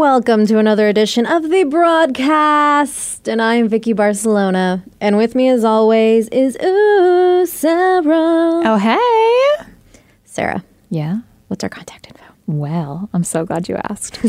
welcome to another edition of The Broadcast, and I'm Vicki Barcelona, and with me as always is, ooh, Sarah. Oh, hey. Sarah. Yeah? What's our contact info? Well, I'm so glad you asked.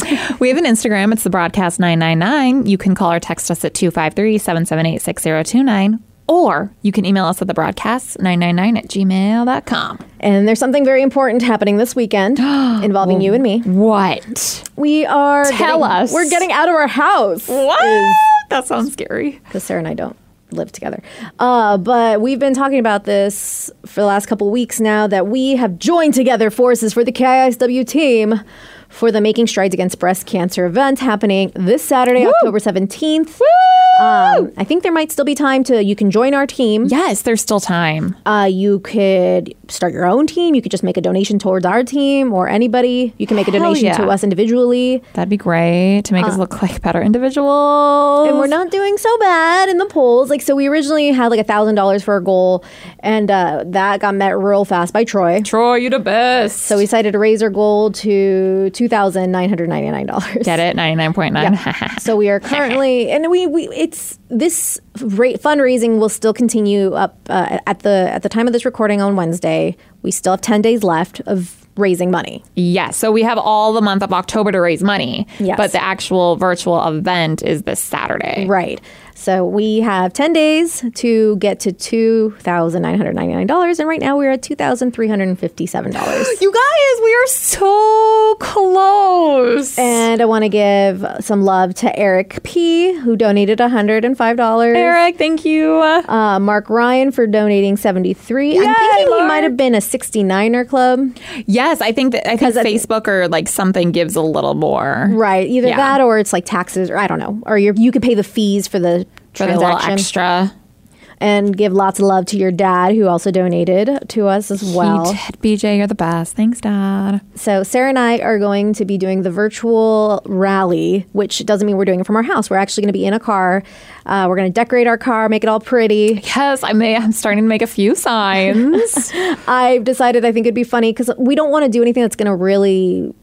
We have an Instagram. It's The Broadcast 999. You can call or text us at 253-778-6029. Or you can email us at thebroadcast999@gmail.com. And there's something very important happening this weekend involving you and me. What? We are Tell us. We're getting out of our house. What? That sounds scary. Because Sarah and I don't live together. But we've been talking about this for the last couple weeks now, that we have joined together forces for the KISW team for the Making Strides Against Breast Cancer event happening this Saturday, October 17th. Woo! I think there might still be time to, you can join our team. Yes, there's still time. You could start your own team. You could just make a donation towards our team or anybody. You can make a donation to us individually. That'd be great to make us look like better individuals. And we're not doing so bad in the polls. Like, so we originally had like $1,000 for our goal, and that got met real fast by Troy. Troy, you the best. So we decided to raise our goal to $2,999. Get it? 99.9. Yeah. So we are currently, and this fundraising will still continue up at the time of this recording on Wednesday. We still have 10 days left of raising money. Yes. So we have all the month of October to raise money. Yes. But the actual virtual event is this Saturday. Right. So we have 10 days to get to $2,999. And right now we're at $2,357. You guys, we are so close. And I want to give some love to Eric P., who donated $105. Eric, thank you. Mark Ryan for donating $73. Yay, I'm thinking Mark. He might have been a 69er club. Yes, I think that Facebook or like something gives a little more. Right. Either that or it's like taxes, or I don't know. Or you could pay the fees for the transaction. For the little extra. And give lots of love to your dad, who also donated to us as well. He did. BJ, you're the best. Thanks, Dad. So Sarah and I are going to be doing the virtual rally, which doesn't mean we're doing it from our house. We're actually going to be in a car. We're going to decorate our car, make it all pretty. Yes, I'm starting to make a few signs. I've decided I think it'd be funny because we don't want to do anything that's going to really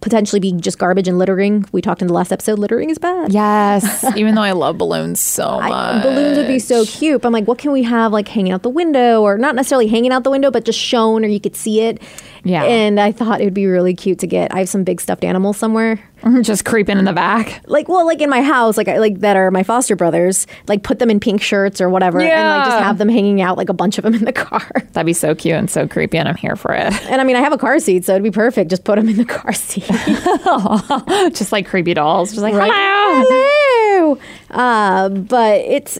potentially be just garbage and littering. We talked in the last episode, littering is bad. Yes. Even though I love balloons so much. Balloons would be so cute. But I'm like, what can we have like hanging out the window, or not necessarily hanging out the window, but just shown or you could see it. Yeah. And I thought it would be really cute to get, I have some big stuffed animals somewhere. Just creeping in the back. Like, well, like in my house, like that are my foster brothers, like put them in pink shirts or whatever and like just have them hanging out, like a bunch of them in the car. That'd be so cute and so creepy, and I'm here for it. And I mean, I have a car seat, so it'd be perfect. Just put them in the car seat. Just like creepy dolls. Just like, right? Hello. But it's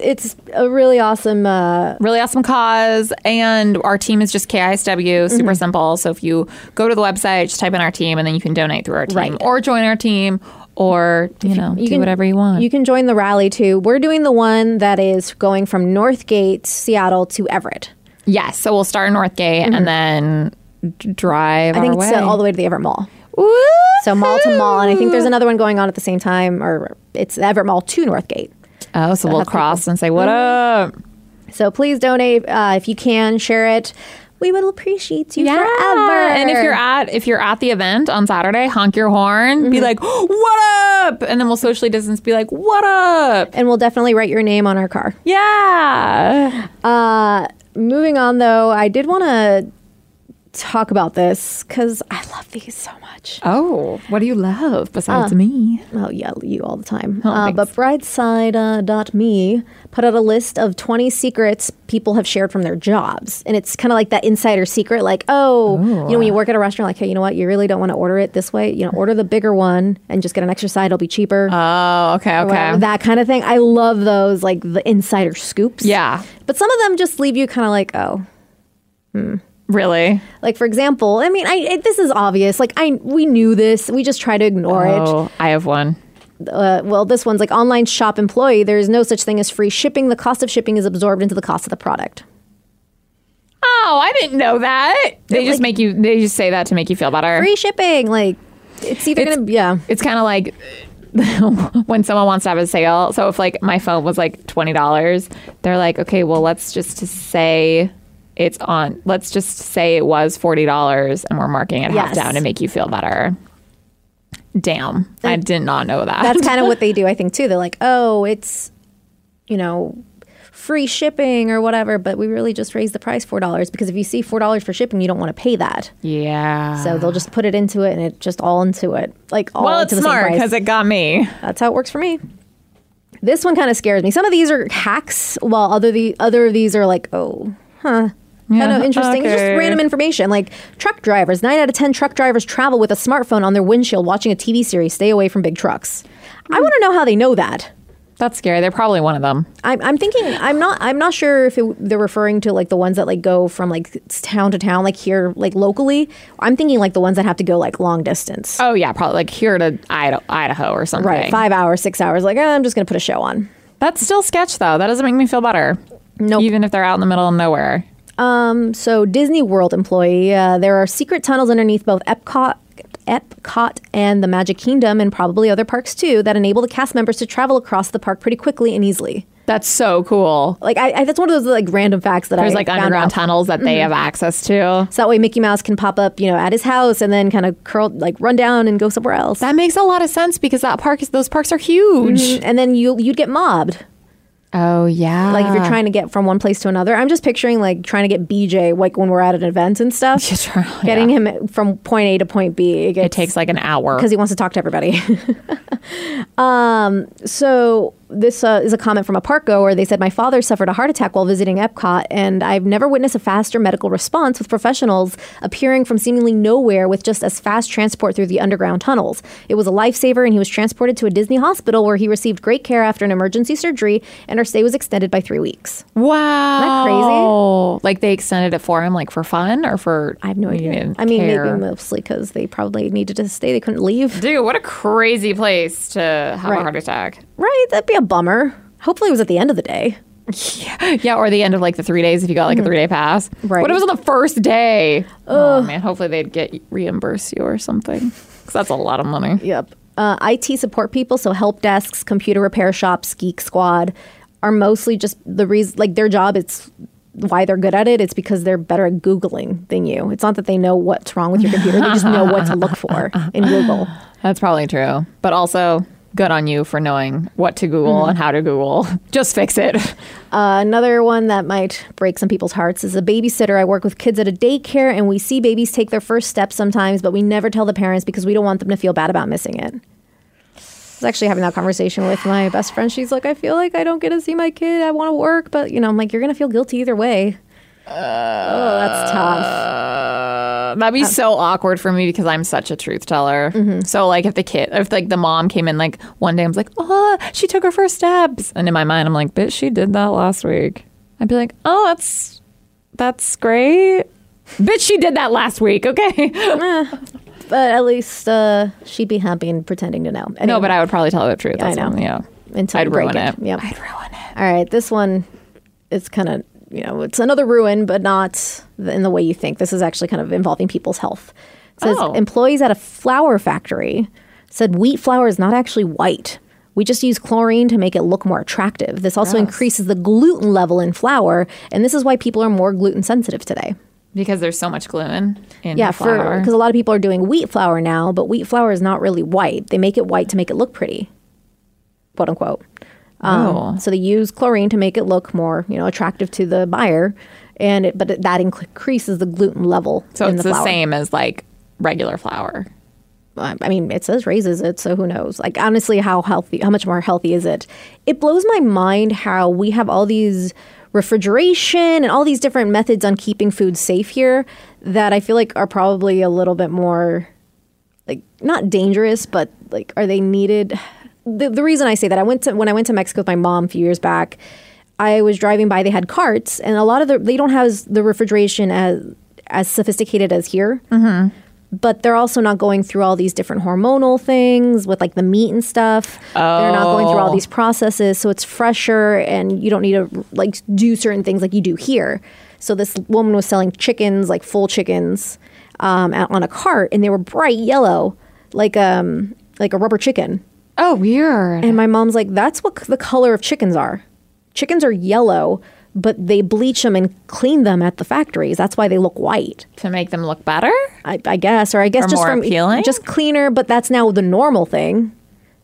a really awesome cause. And our team is just KISW, super simple. So if you go to the website, just type in our team and then you can donate through our team or join our team, or you can do whatever you want. You can join the rally too. We're doing the one that is going from Northgate, Seattle to Everett. Yes. So we'll start in Northgate and then drive our way. It's all the way to the Everett Mall. Woo-hoo! So mall to mall, and I think there's another one going on at the same time, or it's Everett Mall to Northgate. Oh, so we'll cross and say, what up? So please donate if you can, share it. We would appreciate you forever. And if you're at the event on Saturday, honk your horn, be like, what up? And then we'll socially distance, be like, what up? And we'll definitely write your name on our car. Yeah. Moving on, though, I did want to talk about this because I love these so much. Oh, what do you love besides me? Oh, yeah, you all the time. Oh, but Brideside.me put out a list of 20 secrets people have shared from their jobs. And it's kind of like that insider secret, like, when you work at a restaurant, like, hey, you know what? You really don't want to order it this way. You know, order the bigger one and just get an extra side. It'll be cheaper. Oh, okay. Whatever, that kind of thing. I love those, like the insider scoops. Yeah. But some of them just leave you kind of like, really? Like, for example, I mean, this is obvious. Like, we knew this. We just try to ignore it. Oh, I have one. Well, this one's like, online shop employee. There is no such thing as free shipping. The cost of shipping is absorbed into the cost of the product. Oh, I didn't know that. They just say that to make you feel better. Free shipping. Like, it's kind of like when someone wants to have a sale. So if like my phone was like $20, they're like, okay, well, let's just say it was $40 and we're marking it half down to make you feel better. Damn. I did not know that. That's kind of what they do, I think, too. They're like, oh, it's, you know, free shipping or whatever, but we really just raised the price $4 because if you see $4 for shipping, you don't want to pay that. Yeah. So they'll just put it into it and it just all into it. Like all well, into the same price. Well, it's smart because it got me. That's how it works for me. This one kind of scares me. Some of these are hacks, while other of these are like, oh, huh. Yeah, kind of interesting. Okay. It's just random information. Like truck drivers, 9 out of 10 truck drivers travel with a smartphone on their windshield watching a TV series. Stay away from big trucks. I want to know how they know that. That's scary. They're probably one of them. I'm thinking, I'm not sure if they're referring to like the ones that like go from like town to town, like here, like locally. I'm thinking like the ones that have to go like long distance. Oh yeah, probably like here to Idaho or something. Right, 5 hours, 6 hours. Like, I'm just going to put a show on. That's still sketch though. That doesn't make me feel better. Nope. Even if they're out in the middle of nowhere. So Disney World employee, there are secret tunnels underneath both Epcot and the Magic Kingdom and probably other parks too that enable the cast members to travel across the park pretty quickly and easily. That's so cool. Like, I that's one of those like random facts that there's like underground tunnels that they have access to. So that way Mickey Mouse can pop up, you know, at his house and then kind of run down and go somewhere else. That makes a lot of sense because those parks are huge. Mm-hmm. And then you'd get mobbed. Oh, yeah. Like, if you're trying to get from one place to another. I'm just picturing, like, trying to get BJ, like, when we're at an event and stuff. Getting him from point A to point B. It takes, like, an hour. Because he wants to talk to everybody. So this is a comment from a park goer. They said, my father suffered a heart attack while visiting Epcot, and I've never witnessed a faster medical response with professionals appearing from seemingly nowhere with just as fast transport through the underground tunnels. It was a lifesaver, and he was transported to a Disney hospital where he received great care after an emergency surgery, and our stay was extended by 3 weeks. Wow. Isn't that crazy? Like they extended it for him, like for fun or for... I have no idea. I mean, maybe mostly because they probably needed to stay. They couldn't leave. Dude, what a crazy place to have a heart attack. Right, that'd be a bummer. Hopefully it was at the end of the day. Yeah, or the end of like the 3 days if you got like a 3-day pass. Right. What if it was on the first day? Oh man, hopefully they'd reimburse you or something because that's a lot of money. Yep. IT support people, so help desks, computer repair shops, geek squad are mostly just the reason, like their job, it's why they're good at it. It's because they're better at Googling than you. It's not that they know what's wrong with your computer. They just know what to look for in Google. That's probably true. But also... good on you for knowing what to Google and how to Google. Just fix it. Another one that might break some people's hearts is a babysitter. I work with kids at a daycare, and we see babies take their first steps sometimes, but we never tell the parents because we don't want them to feel bad about missing it. I was actually having that conversation with my best friend. She's like, I feel like I don't get to see my kid. I want to work, but, you know, I'm like, you're going to feel guilty either way. Oh, that's tough. That'd be so awkward for me because I'm such a truth teller. Mm-hmm. So like if the mom came in like one day, I was like, oh, she took her first steps. And in my mind, I'm like, bitch, she did that last week. I'd be like, oh, that's great. Bitch, she did that last week. Okay. But at least she'd be happy and pretending to know. Anyway. No, but I would probably tell her the truth. Yeah, I know. One, yeah. Until I'd ruin it. Yep. I'd ruin it. All right. This one is kind of... you know, it's another ruin, but not in the way you think. This is actually kind of involving people's health. It says, employees at a flour factory said wheat flour is not actually white. We just use chlorine to make it look more attractive. This also increases the gluten level in flour, and this is why people are more gluten sensitive today. Because there's so much gluten in flour. Yeah, because a lot of people are doing wheat flour now, but wheat flour is not really white. They make it white to make it look pretty, quote unquote. So they use chlorine to make it look more, you know, attractive to the buyer, but that increases the gluten level. So it's the same as like regular flour. I mean, it says raises it, so who knows? Like honestly, how much more healthy is it? It blows my mind how we have all these refrigeration and all these different methods on keeping food safe here that I feel like are probably a little bit more like not dangerous, but like are they needed? The reason I say that, when I went to Mexico with my mom a few years back, I was driving by. They had carts, and a lot of they don't have the refrigeration as sophisticated as here. Mm-hmm. But they're also not going through all these different hormonal things with like the meat and stuff. Oh. They're not going through all these processes, so it's fresher, and you don't need to like do certain things like you do here. So this woman was selling chickens, like full chickens, on a cart, and they were bright yellow, like a rubber chicken. Oh, weird. And my mom's like, that's what the color of chickens are. Chickens are yellow, but they bleach them and clean them at the factories. That's why they look white. To make them look better? I guess. Or I guess or just more appealing? Just cleaner, but that's now the normal thing.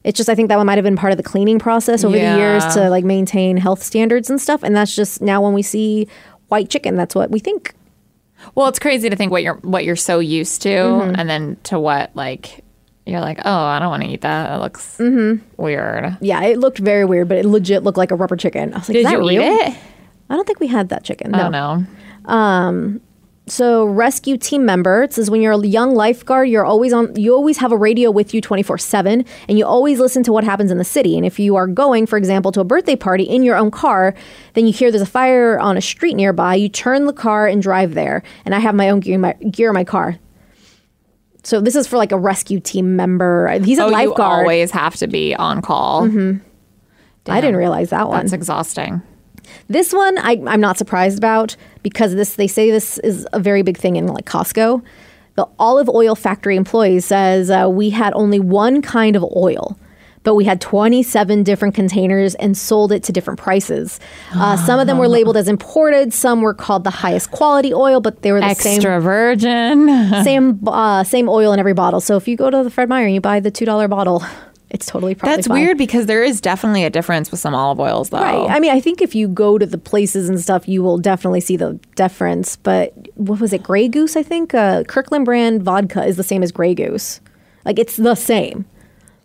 It's just I think that one might have been part of the cleaning process over the years to like maintain health standards and stuff. And that's just now when we see white chicken, that's what we think. Well, it's crazy to think what you're so used to and then to what like you're like, oh, I don't want to eat that. It looks weird. Yeah, it looked very weird, but it legit looked like a rubber chicken. I was like, did you eat it? I don't think we had that chicken. No. Oh, no. So rescue team member, it says when you're a young lifeguard, you always have a radio with you 24/7 and you always listen to what happens in the city. And if you are going, for example, to a birthday party in your own car, then you hear there's a fire on a street nearby. You turn the car and drive there. And I have my own gear in my car. So this is for like a rescue team member. He's a lifeguard. You always have to be on call. Mm-hmm. I didn't realize that one. That's exhausting. This one I'm not surprised about because they say this is a very big thing in like Costco. The olive oil factory employee says we had only one kind of oil, but we had 27 different containers and sold it to different prices. Some of them were labeled as imported. Some were called the highest quality oil, but they were the extra virgin. same oil in every bottle. So if you go to the Fred Meyer and you buy the $2 bottle... It's totally probably That's fine. Weird because there is definitely a difference with some olive oils, though. Right. I mean, I think if you go to the places and stuff, you will definitely see the difference. But what was it? Grey Goose, I think? Kirkland brand vodka is the same as Grey Goose. Like, it's the same.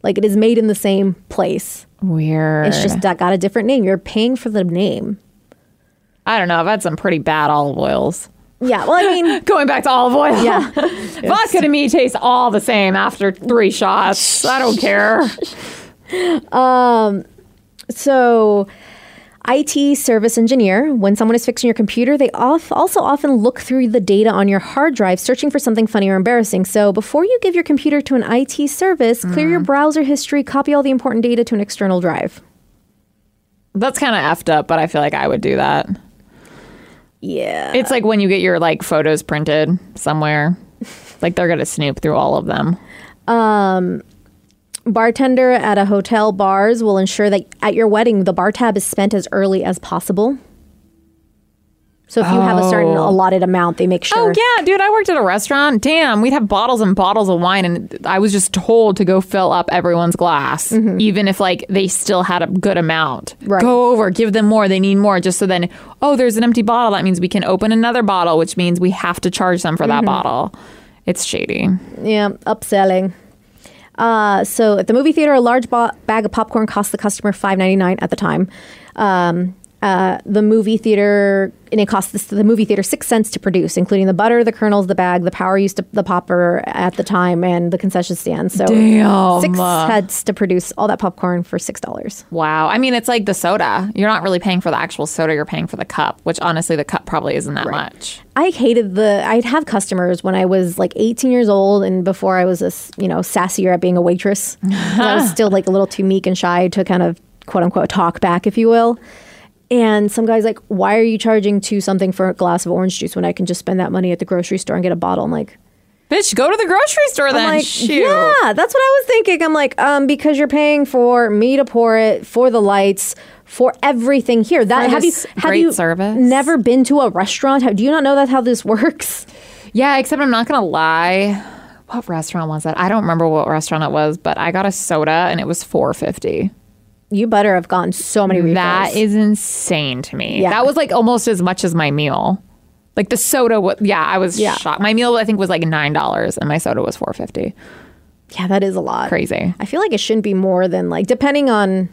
Like, it is made in the same place. Weird. It's just got a different name. You're paying for the name. I don't know. I've had some pretty bad olive oils. Yeah, well, I mean... Going back to olive oil. Yeah. Vodka to me tastes all the same after 3 shots. I don't care. So, IT service engineer, when someone is fixing your computer, they also often look through the data on your hard drive, searching for something funny or embarrassing. So, before you give your computer to an IT service, clear your browser history, copy all the important data to an external drive. That's kind of effed up, but I feel like I would do that. Yeah. It's like when you get your like photos printed somewhere. Like they're going to snoop through all of them. Bartender at a hotel bars will ensure that at your wedding, the bar tab is spent as early as possible. So if you have a certain allotted amount, they make sure. Oh, yeah, dude, I worked at a restaurant. Damn, we'd have bottles and bottles of wine. And I was just told to go fill up everyone's glass, even if like they still had a good amount. Right. Go over, give them more. They need more. Just so then, there's an empty bottle. That means we can open another bottle, which means we have to charge them for that bottle. It's shady. Yeah, upselling. So at the movie theater, a large bag of popcorn cost the customer $5.99 at the time. The movie theater, and it cost the movie theater 6 cents to produce, including the butter, the kernels, the bag, the power used to the popper at the time, and the concession stand. So damn. 6 heads to produce all that popcorn for $6. Wow. I mean, it's like the soda. You're not really paying for the actual soda. You're paying for the cup, which honestly, the cup probably isn't that much. I hated I'd have customers when I was like 18 years old and before I was sassier at being a waitress. I was still like a little too meek and shy to kind of quote unquote talk back, if you will. And some guy's like, why are you charging $2 for a glass of orange juice when I can just spend that money at the grocery store and get a bottle? I'm like, bitch, go to the grocery store then. I'm like, shoot. Yeah, that's what I was thinking. I'm like, because you're paying for me to pour it, for the lights, for everything here. That have you service. Never been to a restaurant? Do you not know that's how this works? Yeah, except I'm not going to lie. What restaurant was that? I don't remember what restaurant it was, but I got a soda and it was $4.50. You better have gotten so many refills. That is insane to me. Yeah. That was like almost as much as my meal. Like the soda was, I was shocked. My meal, I think, was like $9 and my soda was $4.50. Yeah, that is a lot. Crazy. I feel like it shouldn't be more than like, depending on,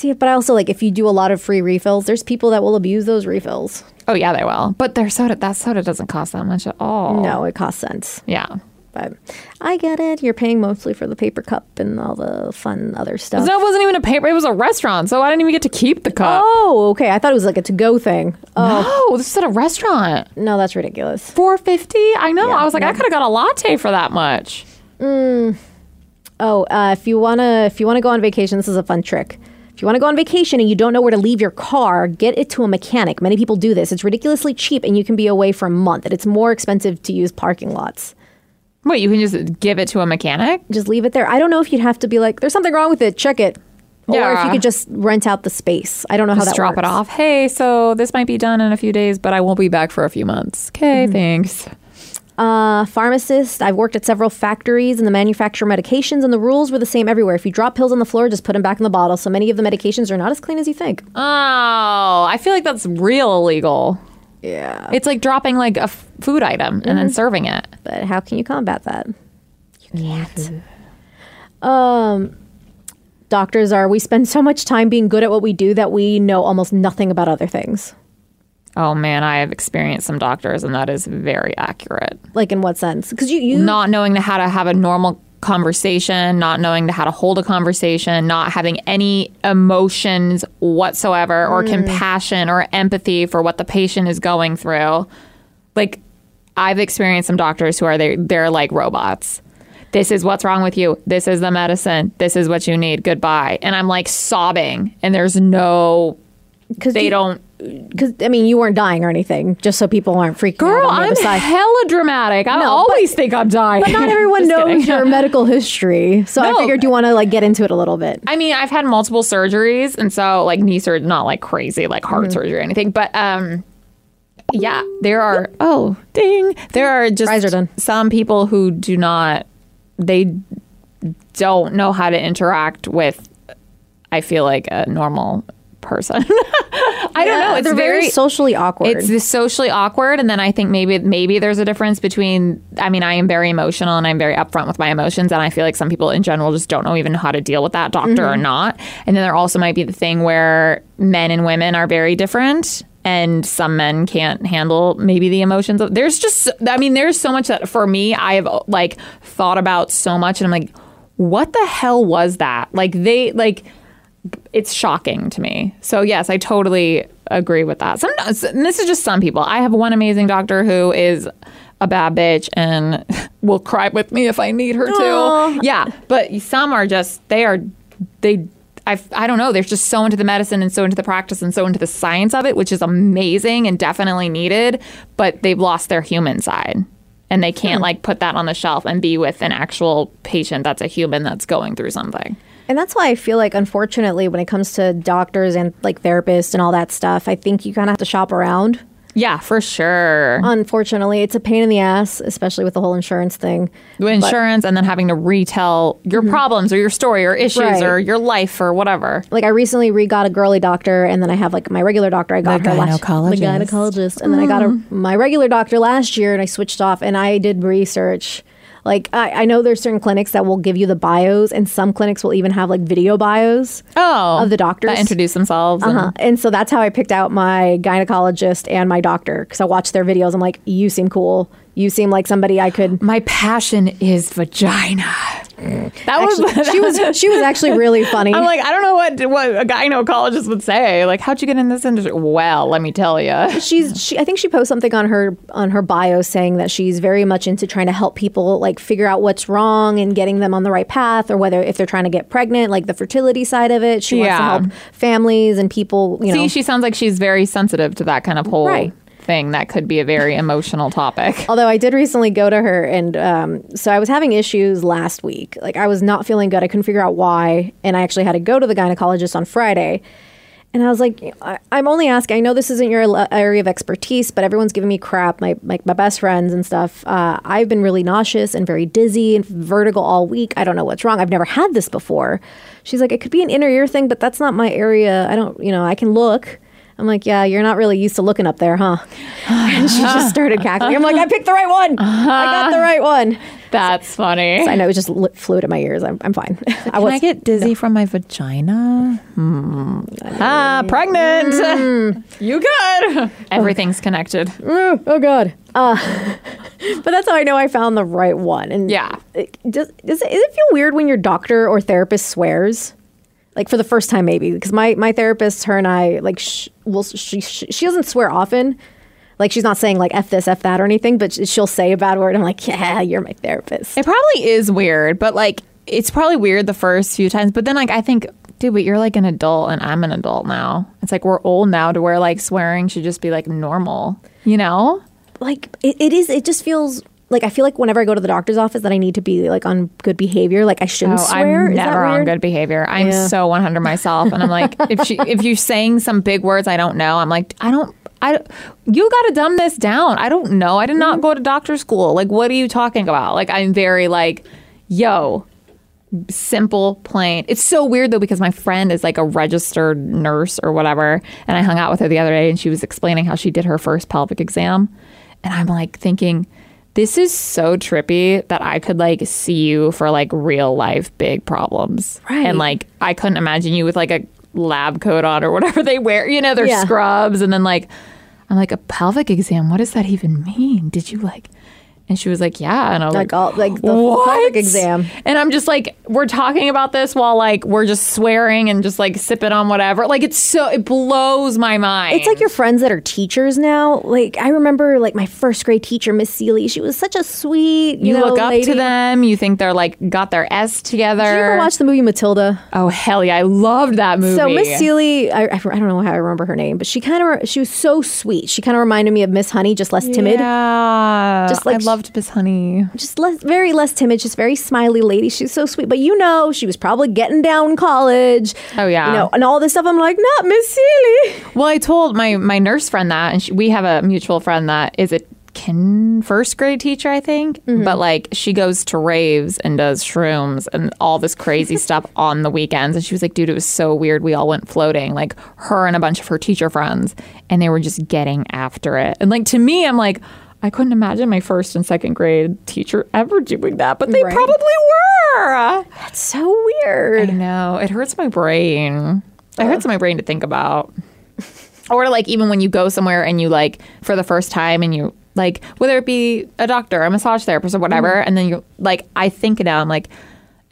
but I also like if you do a lot of free refills, there's people that will abuse those refills. Oh, yeah, they will. But that soda doesn't cost that much at all. No, it costs cents. Yeah. But I get it. You're paying mostly for the paper cup and all the fun other stuff. That wasn't even a paper. It was a restaurant, so I didn't even get to keep the cup. Oh, okay. I thought it was like a to-go thing. Oh. No, this is at a restaurant. No, that's ridiculous. $4.50? I know. Yeah, I was like, I could have got a latte for that much. If you wanna go on vacation, this is a fun trick. If you want to go on vacation and you don't know where to leave your car, get it to a mechanic. Many people do this. It's ridiculously cheap, and you can be away for a month. And it's more expensive to use parking lots. Wait, you can just give it to a mechanic? Just leave it there. I don't know if you'd have to be like, there's something wrong with it. Check it. Yeah. Or if you could just rent out the space. I don't know just how that drop works. Drop it off. Hey, so this might be done in a few days, but I won't be back for a few months. Okay, thanks. Pharmacist. I've worked at several factories and the manufacture medications, and the rules were the same everywhere. If you drop pills on the floor, just put them back in the bottle. So many of the medications are not as clean as you think. Oh, I feel like that's real illegal. Yeah. It's like dropping like a food item and then serving it. But how can you combat that? You can't. Doctors are, we spend so much time being good at what we do that we know almost nothing about other things. Oh, man, I have experienced some doctors, and that is very accurate. Like, in what sense? Because you not knowing how to have a normal conversation, not knowing how to hold a conversation, not having any emotions whatsoever or compassion or empathy for what the patient is going through. Like, I've experienced some doctors who are, they're like robots. This is what's wrong with you. This is the medicine. This is what you need. Goodbye. And I'm like sobbing, and there's no... Because I mean, you weren't dying or anything. Just so people aren't freaking out on the other side. Girl, I'm hella dramatic. I always think I'm dying. But not everyone knows your medical history, so I figured you want to like get into it a little bit. I mean, I've had multiple surgeries, and so like knee surgery, not like crazy like heart surgery or anything, but yeah, there are there are just some people who do not, they don't know how to interact with. I feel like a normal person. I don't know. It's very socially awkward. It's socially awkward, and then I think maybe there's a difference between. I mean, I am very emotional and I'm very upfront with my emotions, and I feel like some people in general just don't know even how to deal with that, doctor or not. And then there also might be the thing where men and women are very different, and some men can't handle maybe the emotions. There's just, I mean, there's so much that for me I have like thought about so much, and I'm like, what the hell was that? Like they like. It's shocking to me. So, yes, I totally agree with that. Sometimes, and this is just some people. I have one amazing doctor who is a bad bitch and will cry with me if I need her to. Yeah. But some are just, I don't know. They're just so into the medicine and so into the practice and so into the science of it, which is amazing and definitely needed. But they've lost their human side. And they can't like put that on the shelf and be with an actual patient that's a human that's going through something. And that's why I feel like, unfortunately, when it comes to doctors and like therapists and all that stuff, I think you kind of have to shop around. Yeah, for sure. Unfortunately, it's a pain in the ass, especially with the whole insurance thing. Insurance and then having to retell your problems or your story or issues or your life or whatever. Like I recently got a girly doctor, and then I have like my regular doctor. I got the gynecologist. And then I got my regular doctor last year, and I switched off, and I did research. Like, I know there's certain clinics that will give you the bios, and some clinics will even have, like, video bios of the doctors. That introduce themselves. And so that's how I picked out my gynecologist and my doctor, because I watched their videos. I'm like, you seem cool. You seem like somebody I could... My passion is vagina. She was actually really funny. I'm like, I don't know what a gynecologist would say. Like, how'd you get in this industry? Well, let me tell you. I think she posted something on her bio saying that she's very much into trying to help people like figure out what's wrong and getting them on the right path, or whether if they're trying to get pregnant, like the fertility side of it. She wants to help families and people. You know, she sounds like she's very sensitive to that kind of whole thing that could be a very emotional topic. Although I did recently go to her, and so I was having issues last week. Like I was not feeling good. I couldn't figure out why, and I actually had to go to the gynecologist on Friday. And I was like, I'm only asking. I know this isn't your area of expertise, but everyone's giving me crap. My best friends and stuff. I've been really nauseous and very dizzy and vertigo all week. I don't know what's wrong. I've never had this before. She's like, it could be an inner ear thing, but that's not my area. I don't, I can look. I'm like, yeah, you're not really used to looking up there, huh? And she just started cackling. I'm like, I picked the right one. I got the right one. That's funny. So I know it just flew to my ears. I'm fine. Can I get dizzy from my vagina? Pregnant. You good? Everything's connected. Oh God. But that's how I know I found the right one. And yeah, does it feel weird when your doctor or therapist swears? Like for the first time, maybe, because my therapist, her and I, like, she doesn't swear often. Like she's not saying like F this, F that or anything, but she'll say a bad word. I'm like, yeah, you're my therapist. It probably is weird, but like it's probably weird the first few times. But then like I think, dude, but you're like an adult and I'm an adult now. It's like we're old now to where like swearing should just be like normal, you know? Like it is. It just feels like, I feel like whenever I go to the doctor's office that I need to be, like, on good behavior. Like, I shouldn't swear. I'm never on good behavior. I'm so 100 myself. And I'm like, if you're saying some big words I don't know, I'm like, you got to dumb this down. I don't know. I did not go to doctor school. Like, what are you talking about? Like, I'm very, like, yo, simple, plain. It's so weird, though, because my friend is, like, a registered nurse or whatever. And I hung out with her the other day, and she was explaining how she did her first pelvic exam. And I'm, like, thinking, this is so trippy that I could, like, see you for, like, real life big problems. Right. And, like, I couldn't imagine you with, like, a lab coat on or whatever they wear, you know, their scrubs. And then, like, I'm like, a pelvic exam, what does that even mean? Did you, like... And she was like, yeah. And I was like the pelvic exam. And I'm just like, we're talking about this while, like, we're just swearing and just, like, sipping on whatever. Like, it's so, it blows my mind. It's like your friends that are teachers now. Like, I remember, like, my first grade teacher, Miss Seeley. She was such a sweet, you know, look up lady to them. You think they're, like, got their S together. Did you ever watch the movie Matilda? Oh, hell yeah. I loved that movie. So Miss Seeley, I don't know how I remember her name, but she was so sweet. She kind of reminded me of Miss Honey, just less timid. Yeah. Just like, I love Miss Honey. Just very less timid, just very smiley lady. She's so sweet. But, you know, she was probably getting down college. Oh, yeah. You know, and all this stuff. I'm like, not Miss Seeley. Well, I told my nurse friend that, and we have a mutual friend that is a first grade teacher, I think. Mm-hmm. But, like, she goes to raves and does shrooms and all this crazy stuff on the weekends. And she was like, dude, it was so weird. We all went floating, like, her and a bunch of her teacher friends. And they were just getting after it. And, like, to me, I'm like, I couldn't imagine my first and second grade teacher ever doing that, but they probably were. That's so weird. I know. It hurts my brain. It hurts my brain to think about. Or, like, even when you go somewhere and you, like, for the first time and you, like, whether it be a doctor, a massage therapist or whatever, and then you're, like, I think now, I'm like,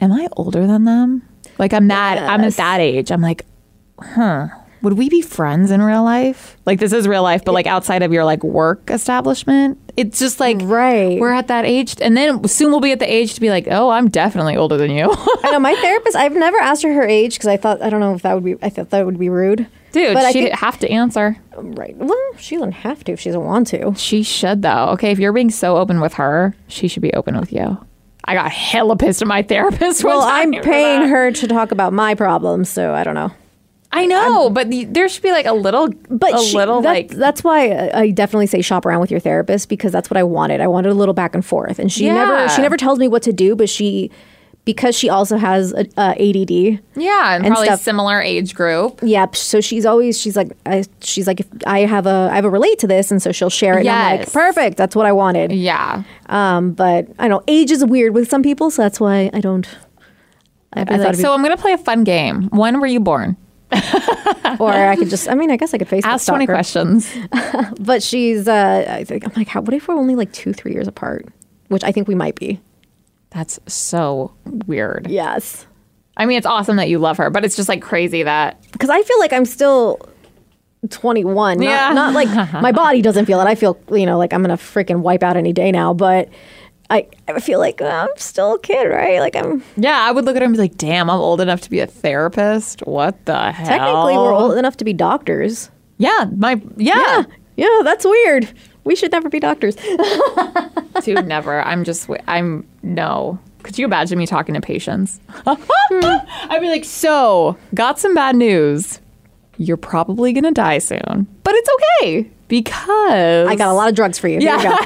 am I older than them? Like, I'm at that age. I'm like, huh. Would we be friends in real life? Like, this is real life, but, like, outside of your, like, work establishment, it's just like, we're at that age. And then soon we'll be at the age to be like, oh, I'm definitely older than you. I know. My therapist, I've never asked her age because I thought that would be rude. Dude, but she didn't have to answer. Right. Well, she didn't have to if she doesn't want to. She should, though. Okay, if you're being so open with her, she should be open with you. I got hella pissed at my therapist. Well, I'm paying her to talk about my problems, so I don't know. I know, but there should be, like, that's why I definitely say shop around with your therapist, because that's what I wanted. I wanted a little back and forth, and she never tells me what to do, but because she also has ADD. Yeah, and probably stuff. Similar age group. Yeah, so she's like, if I have a relate to this, and so she'll share it. Yes. And I'm like, perfect, that's what I wanted. Yeah, but I know age is weird with some people, so that's why I don't. So I'm gonna play a fun game. When were you born? Or I could face ask 20 questions. But she's I'm like, what if we're only, like, 2-3 years apart, which I think we might be. That's so weird. Yes, I mean, it's awesome that you love her, but it's just, like, crazy that, because I feel like I'm still 21. Not like my body doesn't feel it. I feel, you know, like I'm gonna freaking wipe out any day now, but I feel like I'm still a kid, right? Like, I'm... Yeah, I would look at her and be like, damn, I'm old enough to be a therapist? What the hell? Technically, we're old enough to be doctors. Yeah, Yeah, that's weird. We should never be doctors. Dude, never. No. Could you imagine me talking to patients? I'd be like, so, got some bad news. You're probably going to die soon. But it's okay. Because I got a lot of drugs for you. Yeah.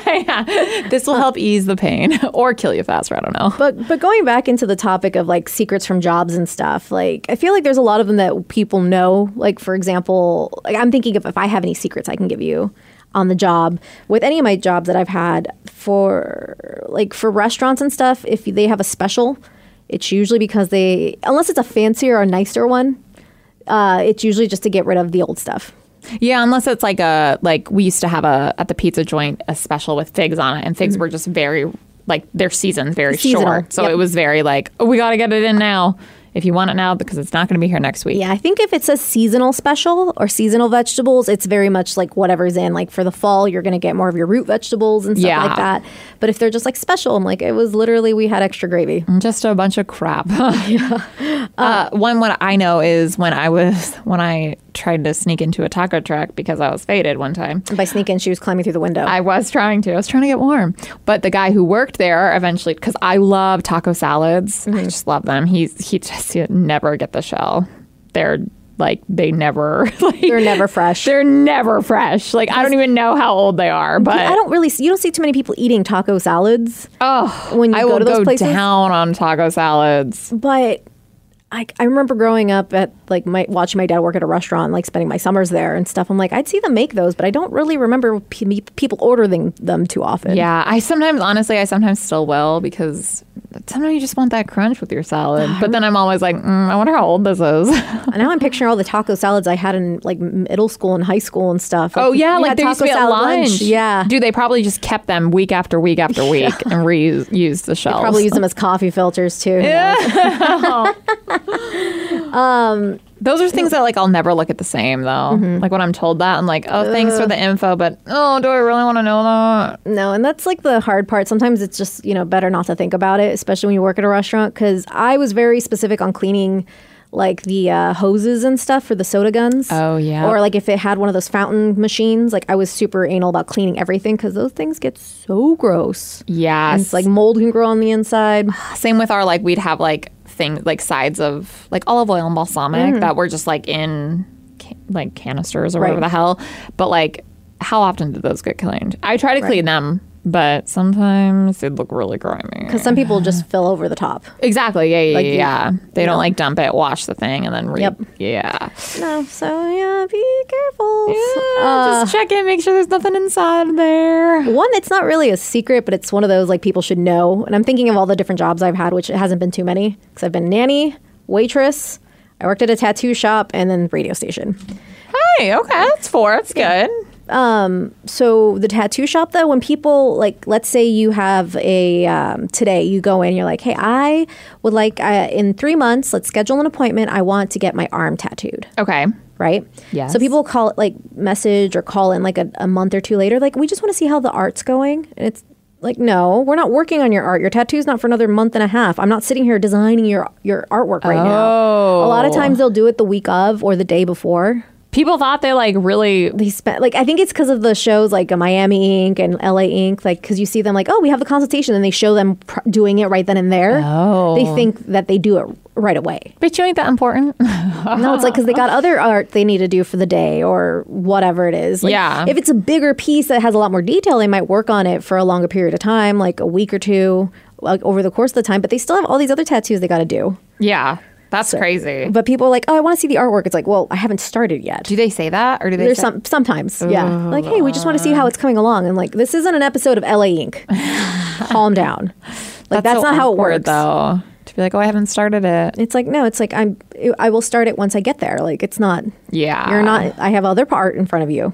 This will help ease the pain or kill you faster. I don't know. But going back into the topic of, like, secrets from jobs and stuff, like, I feel like there's a lot of them that people know. Like, for example, like, I'm thinking of if I have any secrets I can give you on the job with any of my jobs that I've had for restaurants and stuff. If they have a special, it's usually because unless it's a fancier or nicer one, it's usually just to get rid of the old stuff. Yeah, unless it's like we used to have at the pizza joint a special with figs on it, and figs were just very, like, their season's very short. So it was very like, oh, we got to get it in now if you want it now because it's not going to be here next week. Yeah, I think if it's a seasonal special or seasonal vegetables, it's very much like whatever's in. Like, for the fall, you're going to get more of your root vegetables and stuff like that. But if they're just, like, special, I'm like, it was literally we had extra gravy. Just a bunch of crap. One I know is when I tried to sneak into a taco truck because I was faded one time. And by sneak in, she was climbing through the window. I was trying to get warm. But the guy who worked there eventually, because I love taco salads. Mm-hmm. I just love them. He never get the shell. They're never fresh. They're never fresh. Like, I don't even know how old they are, but you don't see too many people eating taco salads. Oh, when you go to those places. I will go down on taco salads. But I remember growing up watching my dad work at a restaurant, like spending my summers there and stuff. I'm like, I'd see them make those, but I don't really remember people ordering them too often. Yeah, I sometimes still will, because sometimes you just want that crunch with your salad. But then I'm always like, I wonder how old this is. And now I'm picturing all the taco salads I had in like middle school and high school and stuff. Like, oh yeah, like there used to be at lunch. Yeah, dude, they probably just kept them week after week after week and reused the shells. They probably used them as coffee filters too. Yeah. Those are things that like I'll never look at the same though. Mm-hmm. Like when I'm told that, I'm like, oh, thanks for the info, but do I really want to know that? No, and that's like the hard part. Sometimes it's just, better not to think about it, especially when you work at a restaurant, because I was very specific on cleaning like the hoses and stuff for the soda guns. Oh, yeah. Or like if it had one of those fountain machines, like I was super anal about cleaning everything because those things get so gross. Yes. And it's like mold can grow on the inside. Same with our we'd have things like sides of like olive oil and balsamic that were just like in like canisters or whatever the hell. But like, how often did those get cleaned? I try to clean them, but sometimes they look really grimy because some people just fill over the top. Exactly. Yeah. They don't dump it, wash the thing, and then be careful. Yeah, just check it, make sure there's nothing inside there. One that's not really a secret, but it's one of those like people should know, and I'm thinking of all the different jobs I've had, which it hasn't been too many, because I've been nanny, waitress, I worked at a tattoo shop, and then radio station. Hey, okay, that's four. That's good. So the tattoo shop, though, when people like, let's say you have a today you go in, you're like, hey, I would like in 3 months, let's schedule an appointment. I want to get my arm tattooed. Okay. Right. Yeah. So people call it message or call in a month or two later. Like, we just want to see how the art's going. And it's like, no, we're not working on your art. Your tattoo's not for another month and a half. I'm not sitting here designing your artwork right now. A lot of times they'll do it the week of or the day before. People thought they I think it's because of the shows like Miami Ink and LA Ink, because you see them we have the consultation, and they show them doing it right then and there. Oh. They think that they do it right away. But you ain't that important. No, it's because they got other art they need to do for the day or whatever it is. If it's a bigger piece that has a lot more detail, they might work on it for a longer period of time, like a week or two, over the course of the time. But they still have all these other tattoos they got to do. Yeah. That's crazy. But people are like, oh, I want to see the artwork. It's like, well, I haven't started yet. Do they say that? Or do they sometimes, yeah. Like, hey, we just want to see how it's coming along. And this isn't an episode of LA Ink. Calm down. That's so not how it works. Though. To be like, oh, I haven't started it. It's like, no, it's like, I will start it once I get there. Like, it's not. Yeah. You're not. I have other art in front of you.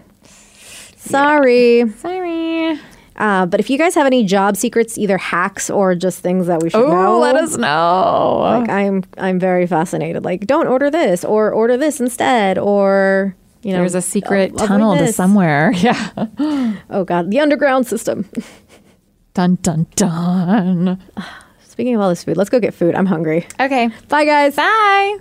Sorry. Yeah. Sorry. But if you guys have any job secrets, either hacks or just things that we should know, let us know. I'm very fascinated. Like, don't order this, or order this instead, or there's a secret tunnel to somewhere. Yeah. Oh God, the underground system. Dun dun dun. Speaking of all this food, let's go get food. I'm hungry. Okay. Bye, guys. Bye.